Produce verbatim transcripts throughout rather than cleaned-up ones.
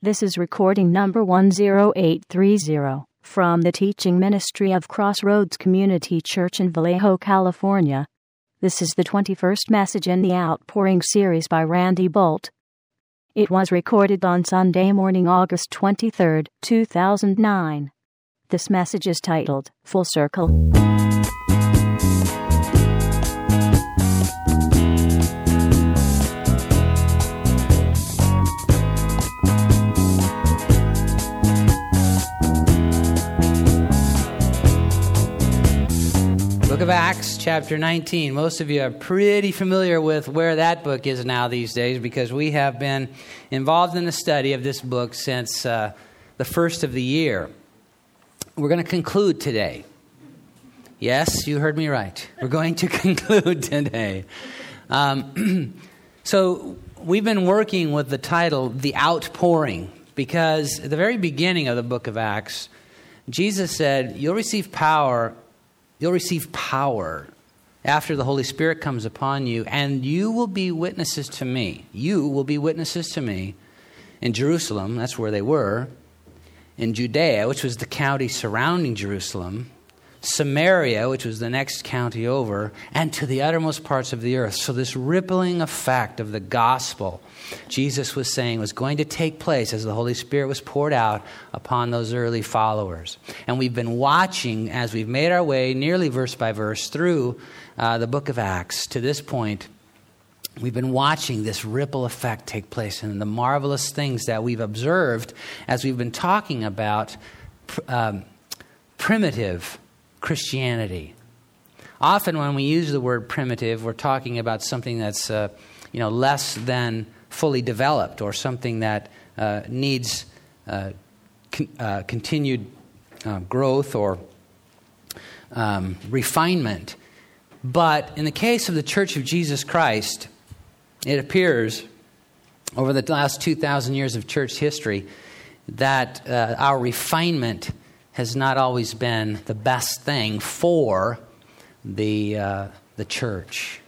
This is recording number one zero eight three zero from the teaching ministry of Crossroads Community Church in Vallejo, California. This is the twenty-first message in the Outpouring series by Randy Boldt. It was recorded on Sunday morning, August twenty-third, two thousand nine. This message is titled, Full Circle. Book of Acts, chapter nineteen. Most of you are pretty familiar with where that book is now these days because we have been involved in the study of this book since uh, the first of the year. We're going to conclude today. Yes, you heard me right. We're going to conclude today. Um, so we've been working with the title, The Outpouring, because at the very beginning of the book of Acts, Jesus said, you'll receive power... You'll receive power after the Holy Spirit comes upon you, and you will be witnesses to me. You will be witnesses to me in Jerusalem, that's where they were, in Judea, which was the county surrounding Jerusalem, Samaria, which was the next county over, and to the uttermost parts of the earth. So this rippling effect of the gospel, Jesus was saying, was going to take place as the Holy Spirit was poured out upon those early followers. And we've been watching as we've made our way nearly verse by verse through uh, the book of Acts to this point. We've been watching this ripple effect take place and the marvelous things that we've observed as we've been talking about um, primitive Christianity. Often when we use the word primitive, we're talking about something that's uh, you know, less than fully developed or something that uh, needs uh, con- uh, continued uh, growth or um, refinement. But in the case of the Church of Jesus Christ, it appears over the last two thousand years of church history that uh, our refinement has not always been the best thing for the uh, the church.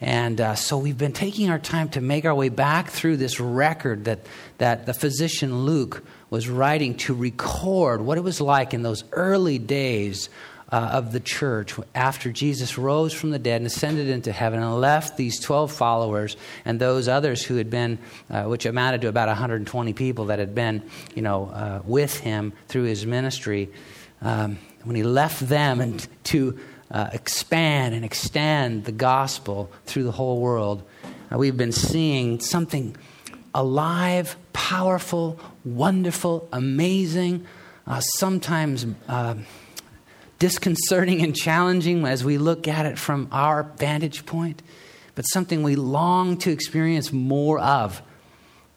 And uh, so we've been taking our time to make our way back through this record that, that the physician Luke was writing to record what it was like in those early days uh, of the church after Jesus rose from the dead and ascended into heaven and left these twelve followers and those others who had been, uh, which amounted to about one hundred twenty people that had been, you know, uh, with him through his ministry. Um, when he left them and to uh, expand and extend the gospel through the whole world, uh, we've been seeing something alive, powerful, wonderful, amazing, uh, sometimes uh, disconcerting and challenging as we look at it from our vantage point, but something we long to experience more of.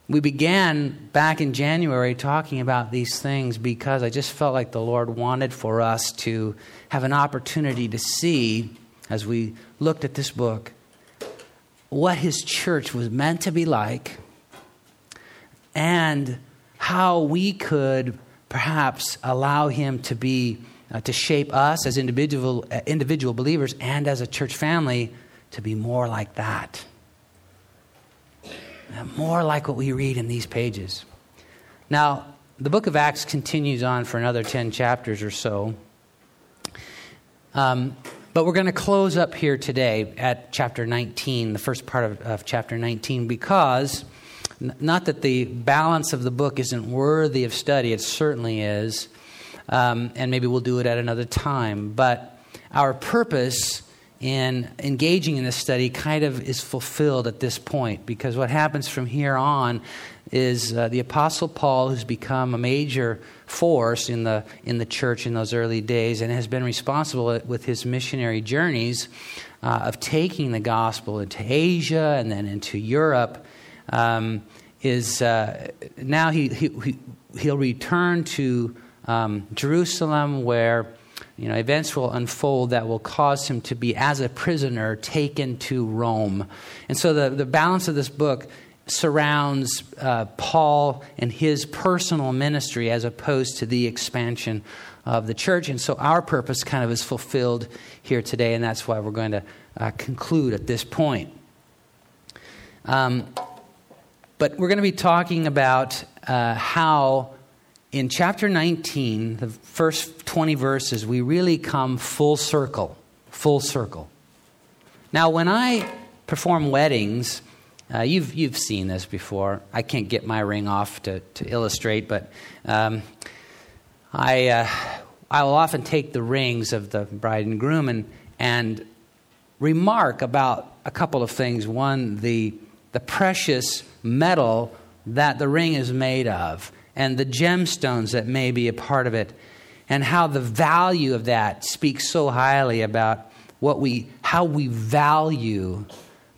We began back in January talking about these things because I just felt like the Lord wanted for us to have an opportunity to see, as we looked at this book, what his church was meant to be like and how we could perhaps allow him to be uh, to shape us as individual uh, individual believers and as a church family to be more like that. More like what we read in these pages. Now, the book of Acts continues on for another ten chapters or so. Um, but we're going to close up here today at chapter nineteen, the first part of, of chapter nineteen, because n- not that the balance of the book isn't worthy of study, it certainly is, um, and maybe we'll do it at another time, but our purpose in engaging in this study kind of is fulfilled at this point, because what happens from here on is uh, the Apostle Paul, who's become a major force in the in the church in those early days and has been responsible with his missionary journeys uh, of taking the gospel into Asia and then into Europe, um, is uh, now he, he, he he'll return to um, Jerusalem, where you know, events will unfold that will cause him to be, as a prisoner, taken to Rome. And so the, the balance of this book surrounds uh, Paul and his personal ministry as opposed to the expansion of the church. And so our purpose kind of is fulfilled here today, and that's why we're going to uh, conclude at this point. Um, But we're going to be talking about uh, how in chapter nineteen, the first twenty verses, we really come full circle, full circle. Now, when I perform weddings, uh, you've you've seen this before. I can't get my ring off to, to illustrate, but um, I uh, I will often take the rings of the bride and groom and and remark about a couple of things. One, the the precious metal that the ring is made of, and the gemstones that may be a part of it, and how the value of that speaks so highly about what we, how we value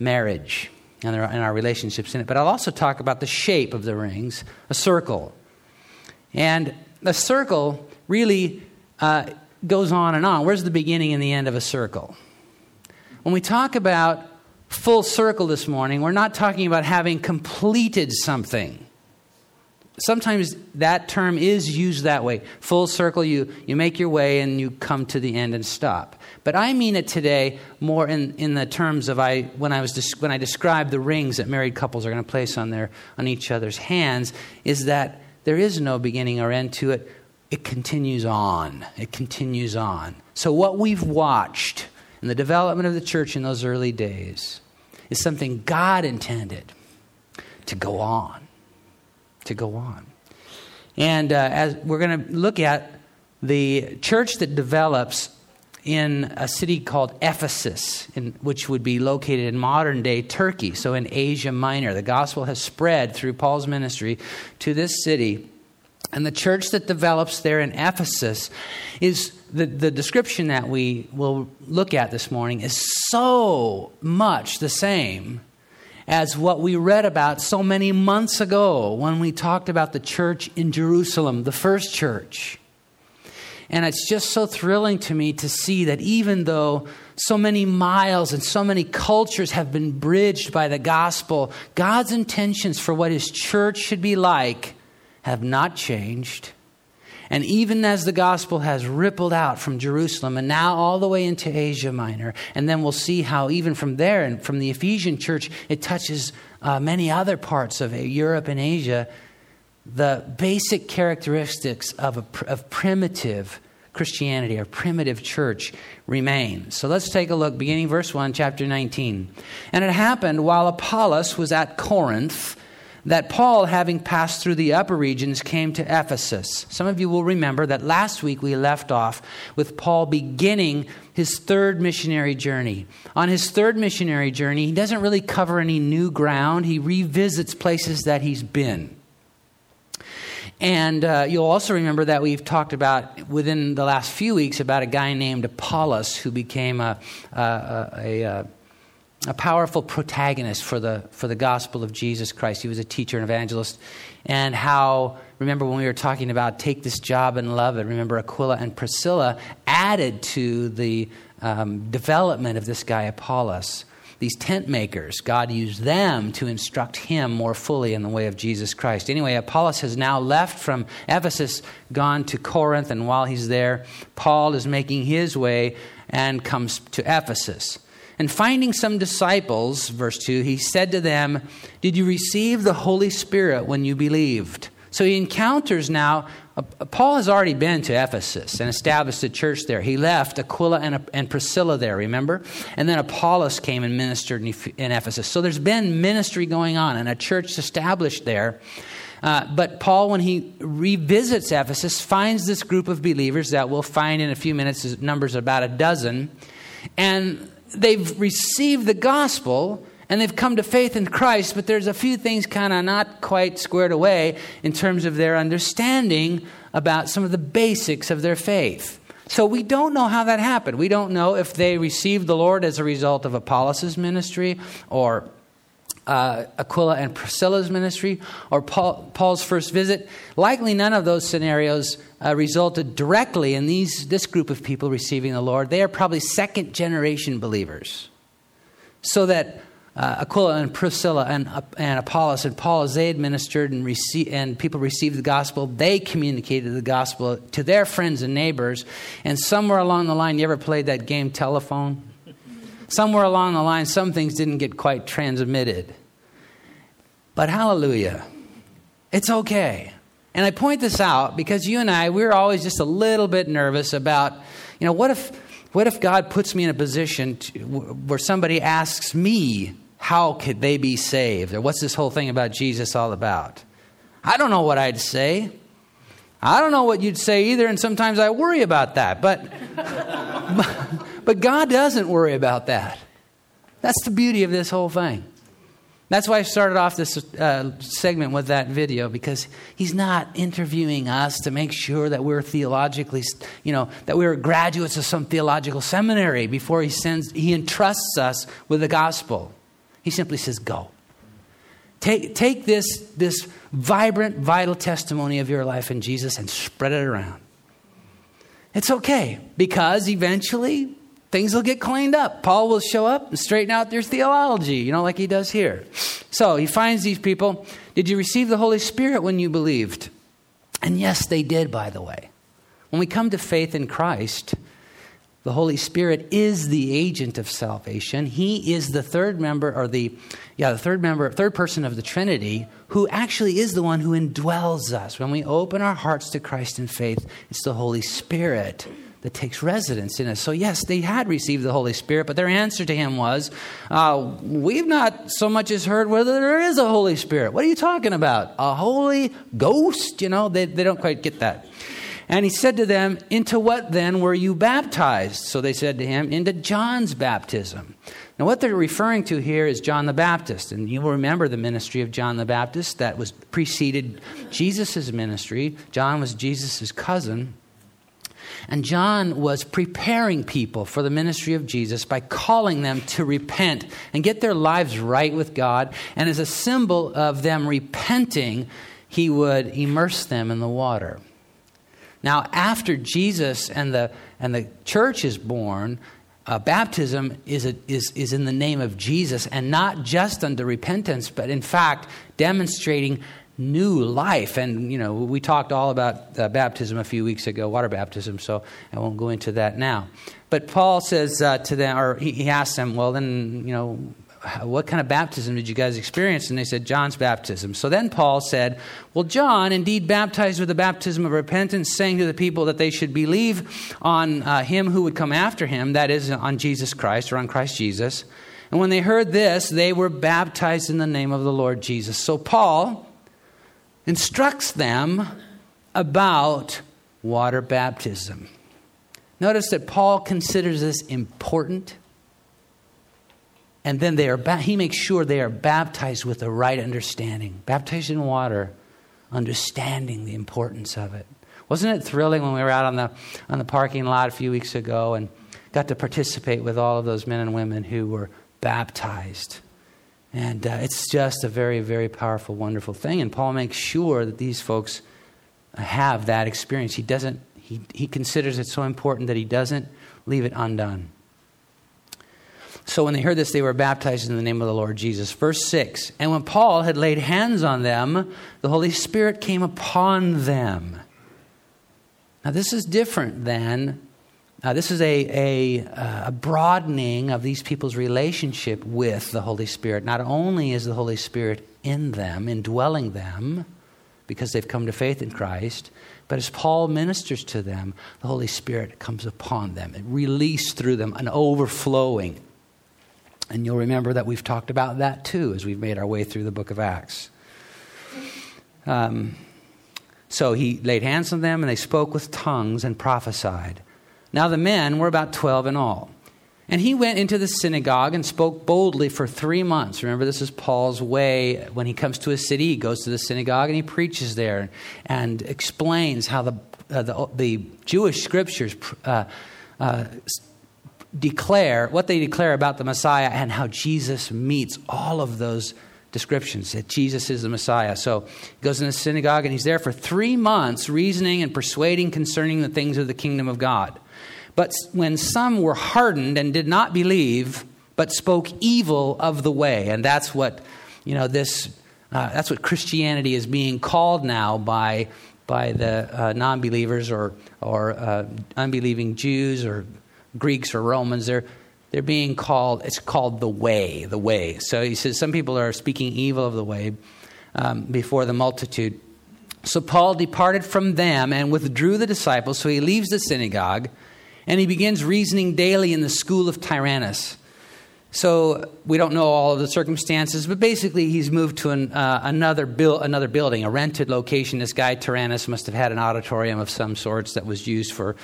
marriage and our, and our relationships in it. But I'll also talk about the shape of the rings, a circle, and the circle really uh, goes on and on. Where's the beginning and the end of a circle? When we talk about full circle this morning, we're not talking about having completed something. Sometimes that term is used that way. Full circle, you, you make your way and you come to the end and stop. But I mean it today more in, in the terms of I when I was des- when I described the rings that married couples are going to place on their on each other's hands, is that there is no beginning or end to it. It continues on. It continues on. So what we've watched in the development of the church in those early days is something God intended to go on. To go on. And uh, as we're going to look at the church that develops in a city called Ephesus, in, which would be located in modern-day Turkey, so in Asia Minor. The gospel has spread through Paul's ministry to this city. And the church that develops there in Ephesus is, the, the description that we will look at this morning is so much the same as what we read about so many months ago when we talked about the church in Jerusalem, the first church. And it's just so thrilling to me to see that even though so many miles and so many cultures have been bridged by the gospel, God's intentions for what his church should be like have not changed. And even as the gospel has rippled out from Jerusalem and now all the way into Asia Minor, and then we'll see how even from there and from the Ephesian church, it touches uh, many other parts of Europe and Asia, the basic characteristics of, a, of primitive Christianity or primitive church remain. So let's take a look, beginning verse one, chapter nineteen. And it happened while Apollos was at Corinth, that Paul, having passed through the upper regions, came to Ephesus. Some of you will remember that last week we left off with Paul beginning his third missionary journey. On his third missionary journey, he doesn't really cover any new ground. He revisits places that he's been. And uh, you'll also remember that we've talked about within the last few weeks about a guy named Apollos who became a... a, a, a A powerful protagonist for the for the gospel of Jesus Christ. He was a teacher and evangelist. And how, remember when we were talking about take this job and love it, remember Aquila and Priscilla added to the um, development of this guy Apollos. These tent makers, God used them to instruct him more fully in the way of Jesus Christ. Anyway, Apollos has now left from Ephesus, gone to Corinth, and while he's there, Paul is making his way and comes to Ephesus. And finding some disciples, verse two, he said to them, did you receive the Holy Spirit when you believed? So he encounters now, uh, Paul has already been to Ephesus and established a church there. He left Aquila and, uh, and Priscilla there, remember? And then Apollos came and ministered in, in Ephesus. So there's been ministry going on and a church established there. Uh, but Paul, when he revisits Ephesus, finds this group of believers that we'll find in a few minutes, numbers about a dozen, and they've received the gospel and they've come to faith in Christ, but there's a few things kind of not quite squared away in terms of their understanding about some of the basics of their faith. So we don't know how that happened. We don't know if they received the Lord as a result of Apollos' ministry or uh, Aquila and Priscilla's ministry or Paul, Paul's first visit. Likely none of those scenarios Uh, resulted directly in these this group of people receiving the Lord. They are probably second-generation believers. So that uh, Aquila and Priscilla and, uh, and Apollos and Paul, as they administered and, rece- and people received the gospel, they communicated the gospel to their friends and neighbors. And somewhere along the line, you ever played that game telephone? Somewhere along the line, some things didn't get quite transmitted. But hallelujah, it's okay. And I point this out because you and I, we we're always just a little bit nervous about, you know, what if what if God puts me in a position to, where somebody asks me, how could they be saved? Or what's this whole thing about Jesus all about? I don't know what I'd say. I don't know what you'd say either, and sometimes I worry about that. But, but, but God doesn't worry about that. That's the beauty of this whole thing. That's why I started off this uh, segment with that video, because he's not interviewing us to make sure that we're theologically, you know, that we're graduates of some theological seminary before he sends, he entrusts us with the gospel. He simply says, go. Take take this, this vibrant, vital testimony of your life in Jesus and spread it around. It's okay, because eventually things will get cleaned up. Paul will show up and straighten out their theology, you know, like he does here. So he finds these people. Did you receive the Holy Spirit when you believed? And yes, they did, by the way. When we come to faith in Christ, the Holy Spirit is the agent of salvation. He is the third member or the, yeah, the third member, third person of the Trinity, who actually is the one who indwells us. When we open our hearts to Christ in faith, it's the Holy Spirit that takes residence in us. So yes, they had received the Holy Spirit, but their answer to him was, uh, we've not so much as heard whether there is a Holy Spirit. What are you talking about? A Holy Ghost? You know, they, they don't quite get that. And he said to them, into what then were you baptized? So they said to him, into John's baptism. Now what they're referring to here is John the Baptist. And you will remember the ministry of John the Baptist that was preceded Jesus' ministry. John was Jesus' cousin. And John was preparing people for the ministry of Jesus by calling them to repent and get their lives right with God. And as a symbol of them repenting, he would immerse them in the water. Now, after Jesus and the and the church is born, uh, baptism is a, is is in the name of Jesus, and not just unto repentance, but in fact demonstrating new life. And, you know, we talked all about uh, baptism a few weeks ago, water baptism, so I won't go into that now. But Paul says uh, to them, or he, he asks them, well, then, you know, what kind of baptism did you guys experience? And they said, John's baptism. So then Paul said, well, John indeed baptized with the baptism of repentance, saying to the people that they should believe on uh, him who would come after him, that is, on Jesus Christ, or on Christ Jesus. And when they heard this, they were baptized in the name of the Lord Jesus. So Paul instructs them about water baptism. Notice that Paul considers this important, and then they are ba- he makes sure they are baptized with the right understanding. Baptized in water, understanding the importance of it. Wasn't it thrilling when we were out on the on the parking lot a few weeks ago and got to participate with all of those men and women who were baptized? And uh, it's just a very, very powerful, wonderful thing. And Paul makes sure that these folks have that experience. He doesn't. He, he considers it so important that he doesn't leave it undone. So when they heard this, they were baptized in the name of the Lord Jesus. Verse six, and when Paul had laid hands on them, the Holy Spirit came upon them. Now this is different than... Uh, this is a, a, a broadening of these people's relationship with the Holy Spirit. Not only is the Holy Spirit in them, indwelling them, because they've come to faith in Christ, but as Paul ministers to them, the Holy Spirit comes upon them. It released through them, an overflowing. And you'll remember that we've talked about that too as we've made our way through the book of Acts. Um, so he laid hands on them, and they spoke with tongues and prophesied. Now the men were about twelve in all. And he went into the synagogue and spoke boldly for three months. Remember, this is Paul's way. When he comes to a city, he goes to the synagogue and he preaches there and explains how the uh, the, the Jewish scriptures uh, uh, declare, what they declare about the Messiah, and how Jesus meets all of those descriptions, that Jesus is the Messiah. So he goes in the synagogue and he's there for three months reasoning and persuading concerning the things of the kingdom of God. But when some were hardened and did not believe, but spoke evil of the way. And that's what, you know, this, uh, that's what Christianity is being called now by by the uh, non-believers or or uh, unbelieving Jews or Greeks or Romans. They're they're being called, it's called the way, the way. So he says some people are speaking evil of the way, um, before the multitude. So Paul departed from them and withdrew the disciples. So he leaves the synagogue and he begins reasoning daily in the school of Tyrannus. So we don't know all of the circumstances, but basically he's moved to an, uh, another build, another building, a rented location. This guy Tyrannus must have had an auditorium of some sorts that was used for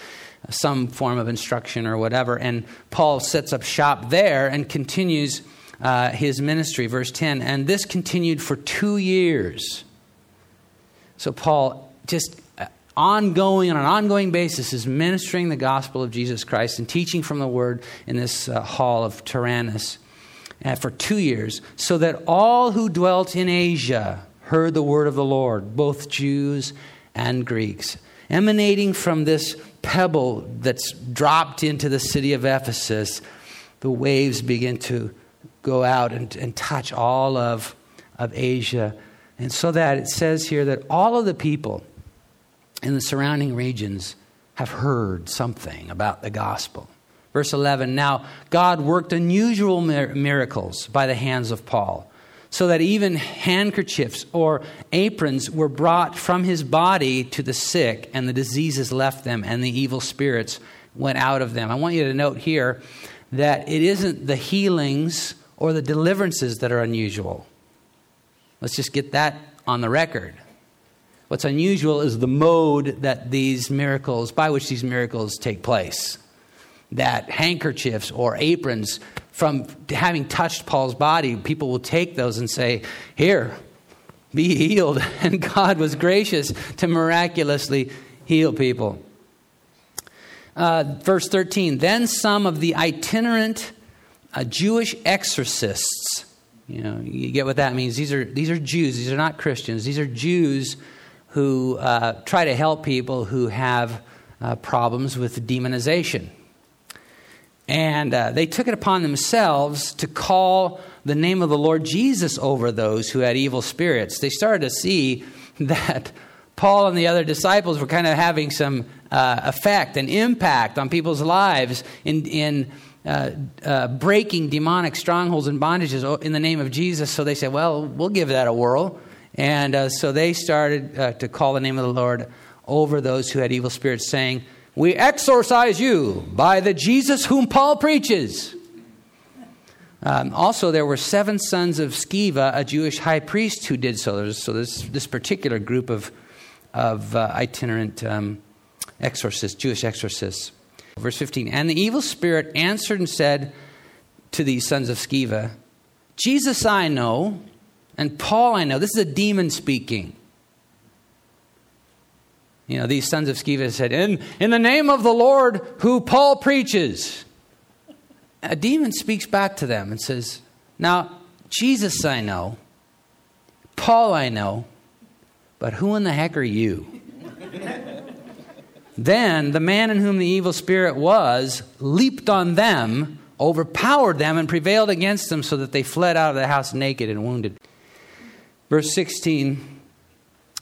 some form of instruction or whatever. And Paul sets up shop there and continues uh, his ministry. Verse ten, and this continued for two years. So Paul just ongoing, on an ongoing basis, is ministering the gospel of Jesus Christ and teaching from the word in this uh, hall of Tyrannus uh, for two years, so that all who dwelt in Asia heard the word of the Lord, both Jews and Greeks. Emanating from this pebble that's dropped into the city of Ephesus, the waves begin to go out and, and touch all of, of Asia. And so that it says here that all of the people in the surrounding regions have heard something about the gospel. Verse eleven, now God worked unusual miracles by the hands of Paul, so that even handkerchiefs or aprons were brought from his body to the sick, and the diseases left them, and the evil spirits went out of them. I want you to note here that it isn't the healings or the deliverances that are unusual. Let's just get that on the record. What's unusual is the mode that these miracles, by which these miracles take place. That handkerchiefs or aprons, from having touched Paul's body, people will take those and say, here, be healed. And God was gracious to miraculously heal people. Uh, verse thirteen, then some of the itinerant uh, Jewish exorcists, you know, you get what that means. These are these are Jews. These are not Christians. These are Jews who uh, try to help people who have uh, problems with demonization. And uh, they took it upon themselves to call the name of the Lord Jesus over those who had evil spirits. They started to see that Paul and the other disciples were kind of having some uh, effect and impact on people's lives in in. Uh, uh, breaking demonic strongholds and bondages in the name of Jesus. So they said, well, we'll give that a whirl. And uh, so they started uh, to call the name of the Lord over those who had evil spirits, saying, we exorcise you by the Jesus whom Paul preaches. Um, also, there were seven sons of Sceva, a Jewish high priest, who did so. So this, this particular group of, of uh, itinerant um, exorcists, Jewish exorcists. Verse fifteen, and the evil spirit answered and said to these sons of Sceva, Jesus I know, and Paul I know. This is a demon speaking. You know, these sons of Sceva said, in, in the name of the Lord who Paul preaches. A demon speaks back to them and says, now, Jesus I know, Paul I know, but who in the heck are you? Then the man in whom the evil spirit was leaped on them, overpowered them, and prevailed against them, so that they fled out of the house naked and wounded. Verse sixteen,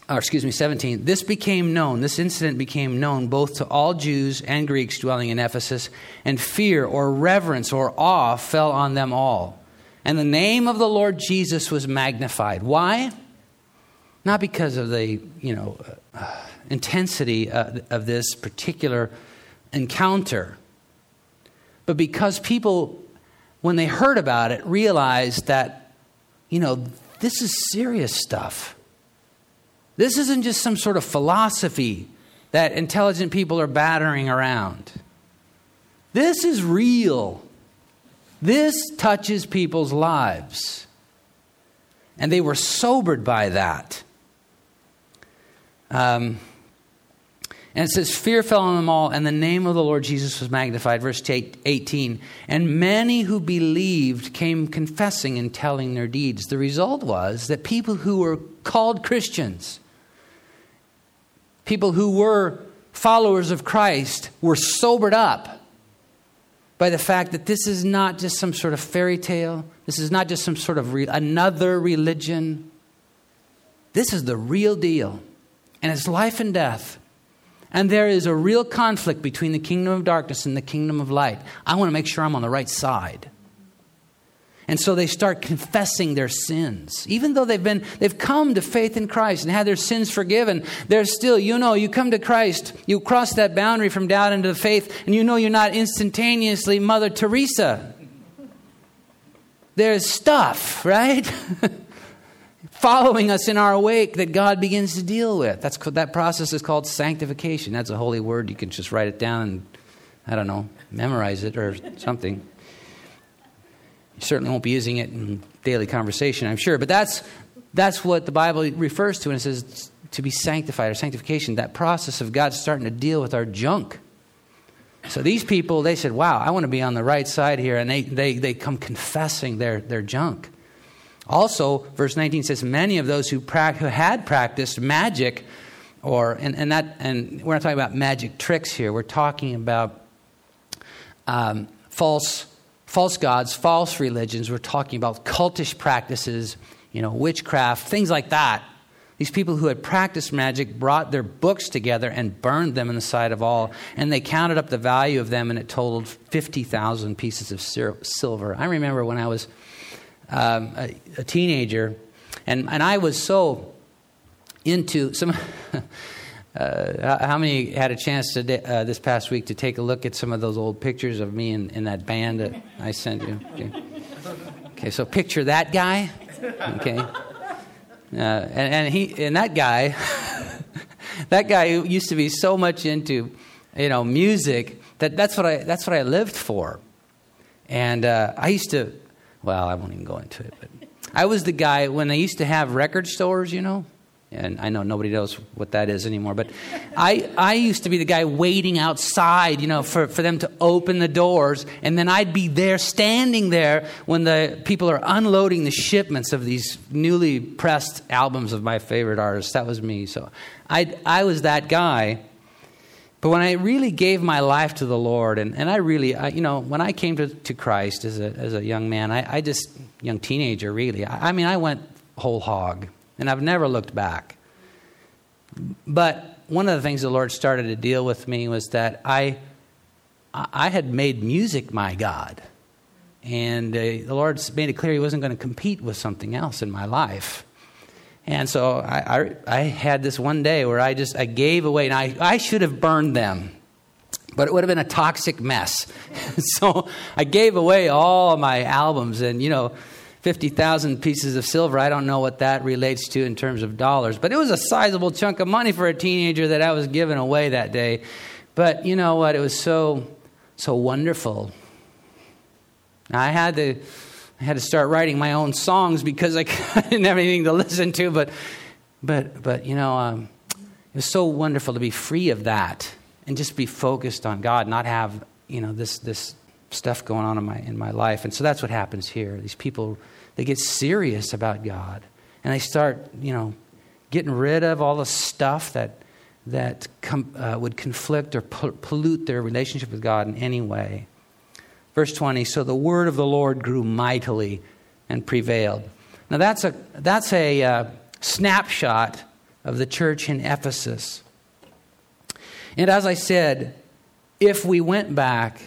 or excuse me, seventeen. This became known, this incident became known both to all Jews and Greeks dwelling in Ephesus, and fear or reverence or awe fell on them all. And the name of the Lord Jesus was magnified. Why? Not because of the, you know, uh, intensity uh, of this particular encounter, but because people, when they heard about it, realized that, you know, this is serious stuff. This isn't just some sort of philosophy that intelligent people are battering around. This is real. This touches people's lives. And they were sobered by that. Um, and it says, fear fell on them all, and the name of the Lord Jesus was magnified. Verse eighteen, and many who believed came confessing and telling their deeds. The result was that people who were called Christians, people who were followers of Christ, were sobered up by the fact that this is not just some sort of fairy tale. This is not just some sort of re- another religion. This is the real deal. And it's life and death. And there is a real conflict between the kingdom of darkness and the kingdom of light. I want to make sure I'm on the right side. And so they start confessing their sins. Even though they've been, they've come to faith in Christ and had their sins forgiven, they're still, you know, you come to Christ, you cross that boundary from doubt into the faith, and you know you're not instantaneously Mother Teresa. There's stuff, right? Following us in our wake that God begins to deal with. That's that process is called sanctification. That's a holy word. You can just write it down and, I don't know, memorize it or something. You certainly won't be using it in daily conversation, I'm sure. But that's that's what the Bible refers to when it says to be sanctified or sanctification, that process of God starting to deal with our junk. So these people, they said, wow, I want to be on the right side here. And they they, they come confessing their, their junk. Also, verse nineteen says, many of those who pra- who had practiced magic, or and, and that and we're not talking about magic tricks here. We're talking about um, false False gods, false religions. We're talking about cultish practices, you know, witchcraft, things like that. These people who had practiced magic brought their books together and burned them in the sight of all. And they counted up the value of them, and it totaled fifty thousand pieces of silver. I remember when I was um, a, a teenager, and, and I was so into some... Uh, how many had a chance today, uh, this past week to take a look at some of those old pictures of me in, in that band that I sent you? Okay, okay so picture that guy. Okay, uh, and, and he and that guy, that guy used to be so much into, you know, music that that's what I that's what I lived for, and uh, I used to. Well, I won't even go into it, but I was the guy when they used to have record stores, you know. And I know nobody knows what that is anymore, but I, I used to be the guy waiting outside, you know, for, for them to open the doors. And then I'd be there, standing there when the people are unloading the shipments of these newly pressed albums of my favorite artists. That was me. So I, I was that guy. But when I really gave my life to the Lord, and, and I really, I, you know, when I came to, to Christ as a, as a young man, I, I just, young teenager really, I, I mean, I went whole hog. And I've never looked back. But one of the things the Lord started to deal with me was that I I had made music my God. And uh, the Lord made it clear he wasn't going to compete with something else in my life. And so I, I, I had this one day where I just, I gave away. And I, I should have burned them. But it would have been a toxic mess. So I gave away all of my albums and, you know, fifty thousand pieces of silver. I don't know what that relates to in terms of dollars, but it was a sizable chunk of money for a teenager that I was giving away that day. But you know what? It was so, so wonderful. I had to, I had to start writing my own songs because I didn't have anything to listen to, but, but, but, you know, um, it was so wonderful to be free of that and just be focused on God, not have, you know, this, this stuff going on in my, in my life. And so that's what happens here. These people, they get serious about God, and they start, you know, getting rid of all the stuff that that com- uh, would conflict or po- pollute their relationship with God in any way. Verse twenty. So the word of the Lord grew mightily and prevailed. Now that's a that's a uh, snapshot of the church in Ephesus. And as I said, if we went back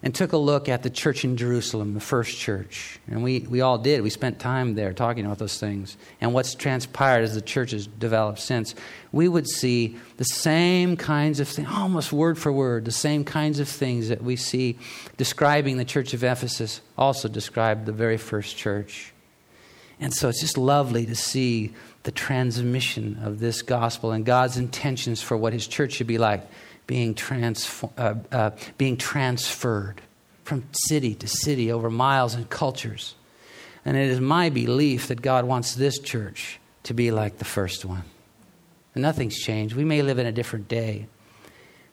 and took a look at the church in Jerusalem, the first church. And we, we all did. We spent time there talking about those things. And what's transpired as the church has developed since. We would see the same kinds of things, almost word for word, the same kinds of things that we see describing the church of Ephesus also described the very first church. And so it's just lovely to see the transmission of this gospel and God's intentions for what his church should be like. Being, transform, uh, uh, being transferred from city to city over miles and cultures. And it is my belief that God wants this church to be like the first one. And nothing's changed. We may live in a different day.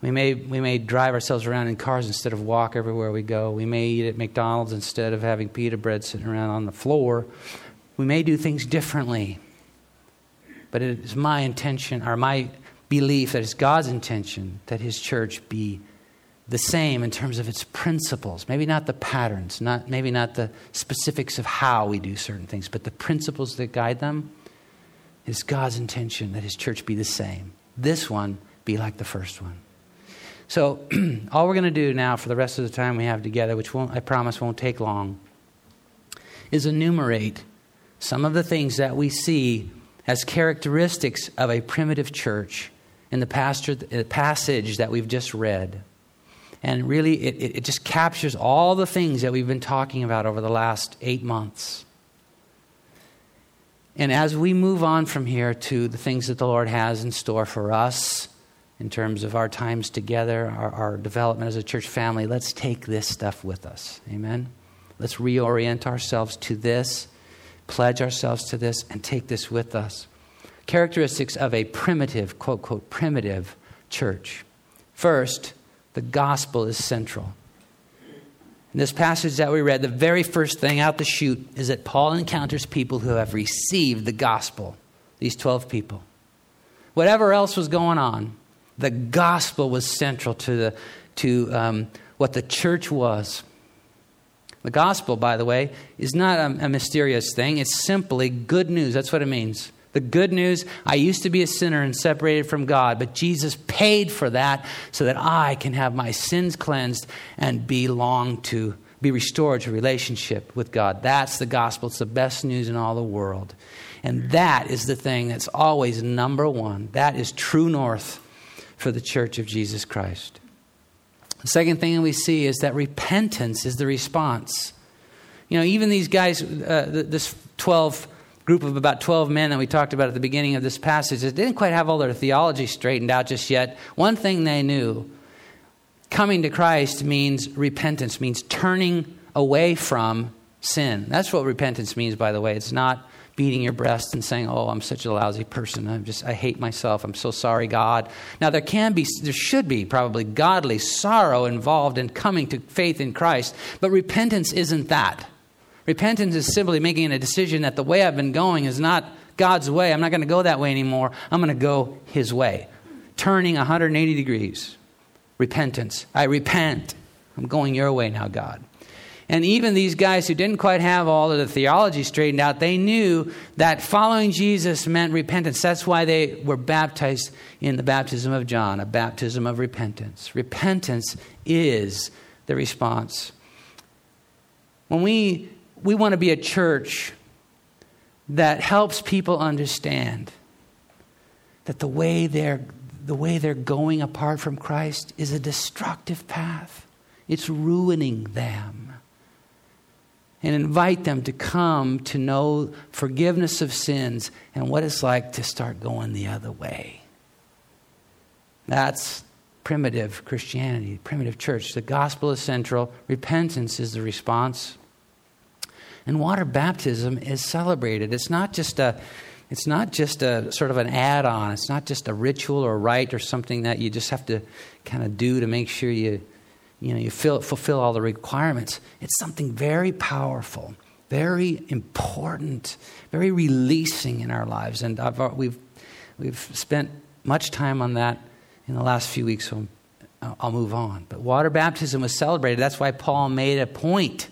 We may, we may drive ourselves around in cars instead of walk everywhere we go. We may eat at McDonald's instead of having pita bread sitting around on the floor. We may do things differently. But it is my intention, or my belief that it's God's intention that his church be the same in terms of its principles. Maybe not the patterns, not maybe not the specifics of how we do certain things, but the principles that guide them. It's God's intention that his church be the same. This one be like the first one. So all we're going to do now for the rest of the time we have together, which won't, I promise won't take long, is enumerate some of the things that we see as characteristics of a primitive church in the pastor, the passage that we've just read. And really, it, it just captures all the things that we've been talking about over the last eight months. And as we move on from here to the things that the Lord has in store for us in terms of our times together, our, our development as a church family, let's take this stuff with us. Amen? Let's reorient ourselves to this, pledge ourselves to this, and take this with us. Characteristics of a primitive, quote, quote, primitive church. First, the gospel is central. In this passage that we read, the very first thing out the chute is that Paul encounters people who have received the gospel, these twelve people. Whatever else was going on, the gospel was central to the to um, what the church was. The gospel, by the way, is not a, a mysterious thing. It's simply good news. That's what it means. The good news, I used to be a sinner and separated from God, but Jesus paid for that so that I can have my sins cleansed and belong to, be restored to relationship with God. That's the gospel. It's the best news in all the world. And that is the thing that's always number one. That is true north for the church of Jesus Christ. The second thing we see is that repentance is the response. You know, even these guys, uh, this twelve group of about twelve men that we talked about at the beginning of this passage, it didn't quite have all their theology straightened out just yet. One thing they knew, coming to Christ means repentance, means turning away from sin. That's what repentance means, by the way. It's not beating your breast and saying, oh, I'm such a lousy person. I'm just, I hate myself. I'm so sorry, God. Now there can be, there should be probably godly sorrow involved in coming to faith in Christ, but repentance isn't that. Repentance is simply making a decision that the way I've been going is not God's way. I'm not going to go that way anymore. I'm going to go his way. Turning one hundred eighty degrees. Repentance. I repent. I'm going your way now, God. And even these guys who didn't quite have all of the theology straightened out, they knew that following Jesus meant repentance. That's why they were baptized in the baptism of John, a baptism of repentance. Repentance is the response. When we... We want to be a church that helps people understand that the way they're the way they're going apart from Christ is a destructive path. It's ruining them. And invite them to come to know forgiveness of sins and what it's like to start going the other way. That's primitive Christianity, primitive church. The gospel is central. Repentance is the response. And water baptism is celebrated. It's not just a, it's not just a sort of an add-on. It's not just a ritual or a rite or something that you just have to kind of do to make sure you, you know, you fill, fulfill all the requirements. It's something very powerful, very important, very releasing in our lives. And I've, we've we've spent much time on that in the last few weeks. So I'll move on. But water baptism was celebrated. That's why Paul made a point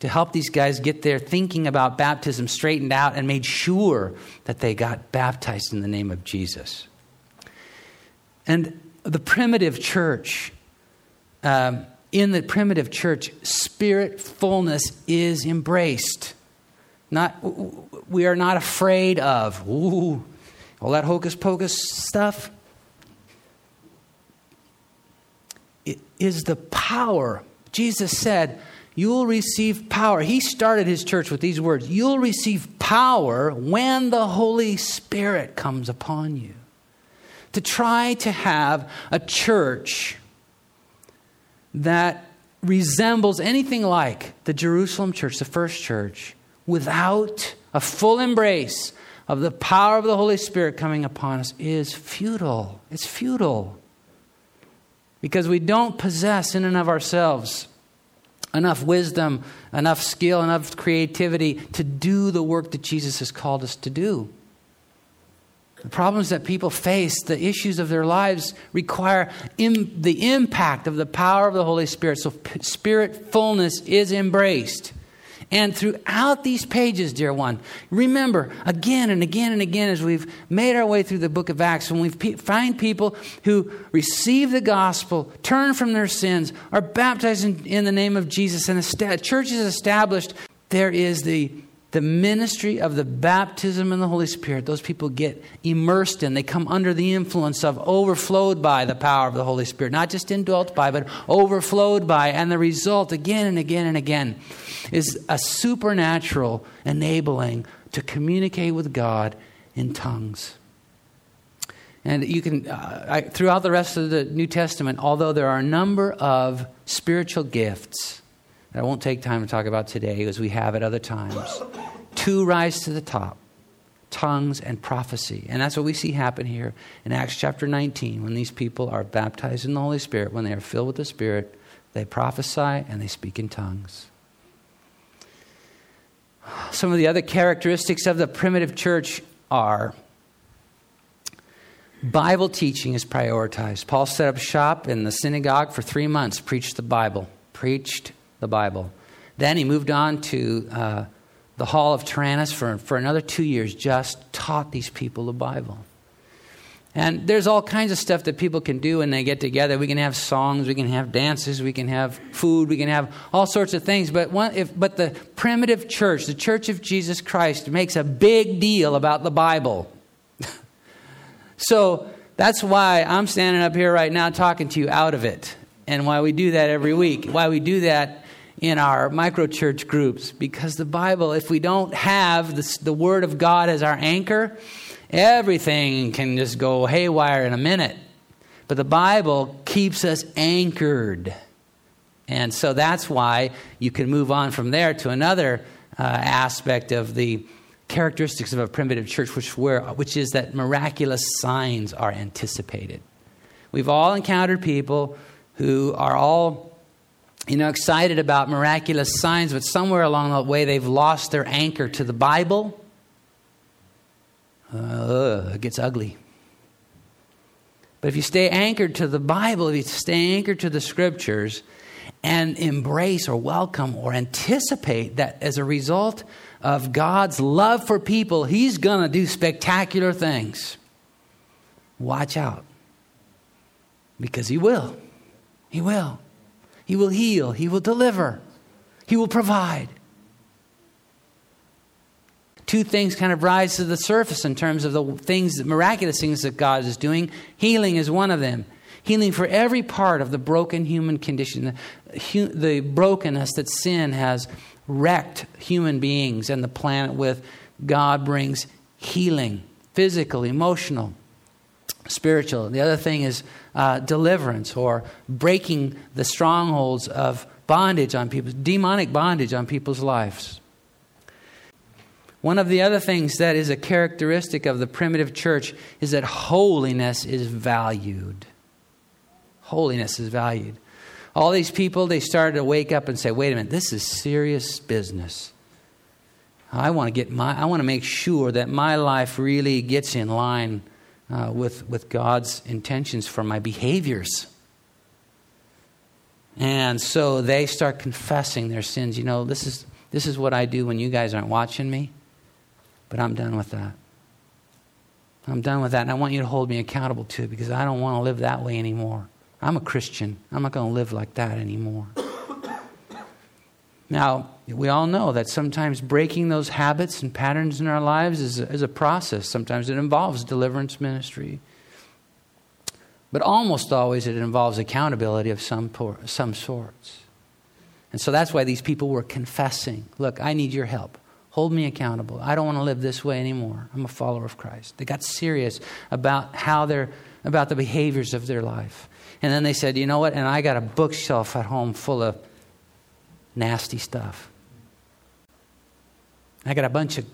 to help these guys get their thinking about baptism straightened out and made sure that they got baptized in the name of Jesus. And the primitive church, um, in the primitive church, spirit fullness is embraced. Not, we are not afraid of, ooh, all that hocus pocus stuff. It is the power. Jesus said, you'll receive power. He started his church with these words. You'll receive power when the Holy Spirit comes upon you. To try to have a church that resembles anything like the Jerusalem church, the first church, without a full embrace of the power of the Holy Spirit coming upon us is futile. It's futile. Because we don't possess in and of ourselves enough wisdom, enough skill, enough creativity to do the work that Jesus has called us to do. The problems that people face, the issues of their lives require im- the impact of the power of the Holy Spirit. So p- spirit fullness is embraced. And throughout these pages, dear one, remember again and again and again as we've made our way through the book of Acts, when we pe- find people who receive the gospel, turn from their sins, are baptized in, in the name of Jesus, and a sta- church is established, there is the the ministry of the baptism in the Holy Spirit. Those people get immersed in. They come under the influence of, overflowed by the power of the Holy Spirit. Not just indwelt by, but overflowed by. And the result again and again and again is a supernatural enabling to communicate with God in tongues. And you can, uh, I, throughout the rest of the New Testament, although there are a number of spiritual gifts that I won't take time to talk about today as we have at other times, two rise to the top: tongues and prophecy. And that's what we see happen here in Acts chapter nineteen, when these people are baptized in the Holy Spirit. When they are filled with the Spirit, they prophesy and they speak in tongues. Some of the other characteristics of the primitive church are: Bible teaching is prioritized. Paul set up shop in the synagogue for three months, preached the Bible, preached the Bible. Then he moved on to uh, the hall of Tyrannus for, for another two years, just taught these people the Bible. And there's all kinds of stuff that people can do when they get together. We can have songs, we can have dances, we can have food, we can have all sorts of things. But one, if, but the primitive church, the Church of Jesus Christ, makes a big deal about the Bible. So that's why I'm standing up here right now talking to you out of it, and why we do that every week, why we do that in our microchurch groups. Because the Bible, if we don't have this, the Word of God as our anchor, everything can just go haywire in a minute. But the Bible keeps us anchored. And so that's why you can move on from there to another uh, aspect of the characteristics of a primitive church, which were, which is that miraculous signs are anticipated. We've all encountered people who are all, you know, excited about miraculous signs, but somewhere along the way they've lost their anchor to the Bible. Uh, it gets ugly. But if you stay anchored to the Bible, if you stay anchored to the Scriptures and embrace or welcome or anticipate that as a result of God's love for people, He's going to do spectacular things, watch out. Because He will. He will. He will heal. He will deliver. He will provide. Two things kind of rise to the surface in terms of the things, miraculous things that God is doing. Healing is one of them. Healing for every part of the broken human condition, the, the brokenness that sin has wrecked human beings and the planet with. God brings healing, physical, emotional, spiritual. The other thing is uh, deliverance, or breaking the strongholds of bondage on people, demonic bondage on people's lives. One of the other things that is a characteristic of the primitive church is that holiness is valued. Holiness is valued. All these people, they started to wake up and say, wait a minute, this is serious business. I want to get my, I want to make sure that my life really gets in line uh, with, with God's intentions for my behaviors. And so they start confessing their sins. You know, this is, this is what I do when you guys aren't watching me, but I'm done with that. I'm done with that. And I want you to hold me accountable to it, because I don't want to live that way anymore. I'm a Christian. I'm not going to live like that anymore. Now, we all know that sometimes breaking those habits and patterns in our lives is a, is a process. Sometimes it involves deliverance ministry. But almost always it involves accountability of some por- some sorts. And so that's why these people were confessing. Look, I need your help. Hold me accountable. I don't want to live this way anymore. I'm a follower of Christ. They got serious about how they're, about the behaviors of their life. And then they said, you know what? And I got a bookshelf at home full of nasty stuff. I got a bunch of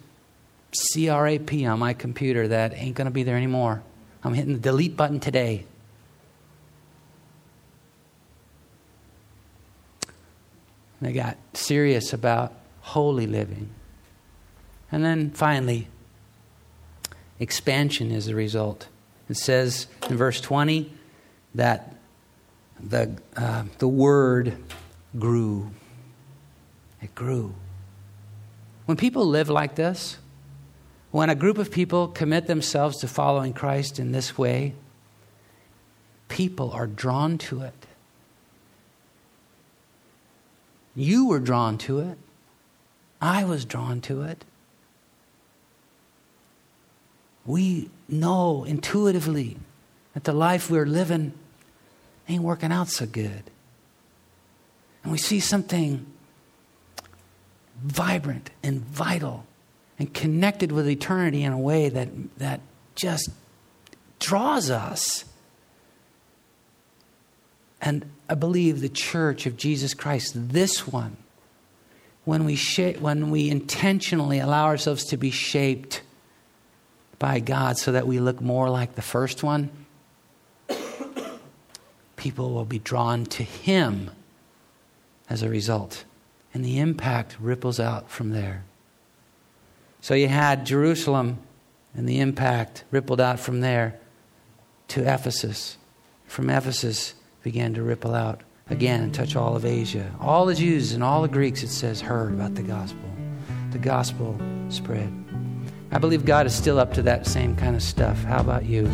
crap on my computer that ain't going to be there anymore. I'm hitting the delete button today. And they got serious about holy living. And then finally, expansion is the result. It says in verse twenty that the uh, the word grew. It grew. When people live like this, when a group of people commit themselves to following Christ in this way, people are drawn to it. You were drawn to it. I was drawn to it. We know intuitively that the life we're living ain't working out so good. And we see something vibrant and vital and connected with eternity in a way that, that just draws us. And I believe the Church of Jesus Christ, this one, when we shape, when we intentionally allow ourselves to be shaped by God so that we look more like the first one, people will be drawn to Him as a result. And the impact ripples out from there. So you had Jerusalem, and the impact rippled out from there to Ephesus. From Ephesus began to ripple out again and touch all of Asia. All the Jews and all the Greeks, it says, heard about the gospel. The gospel spread. I believe God is still up to that same kind of stuff. How about you?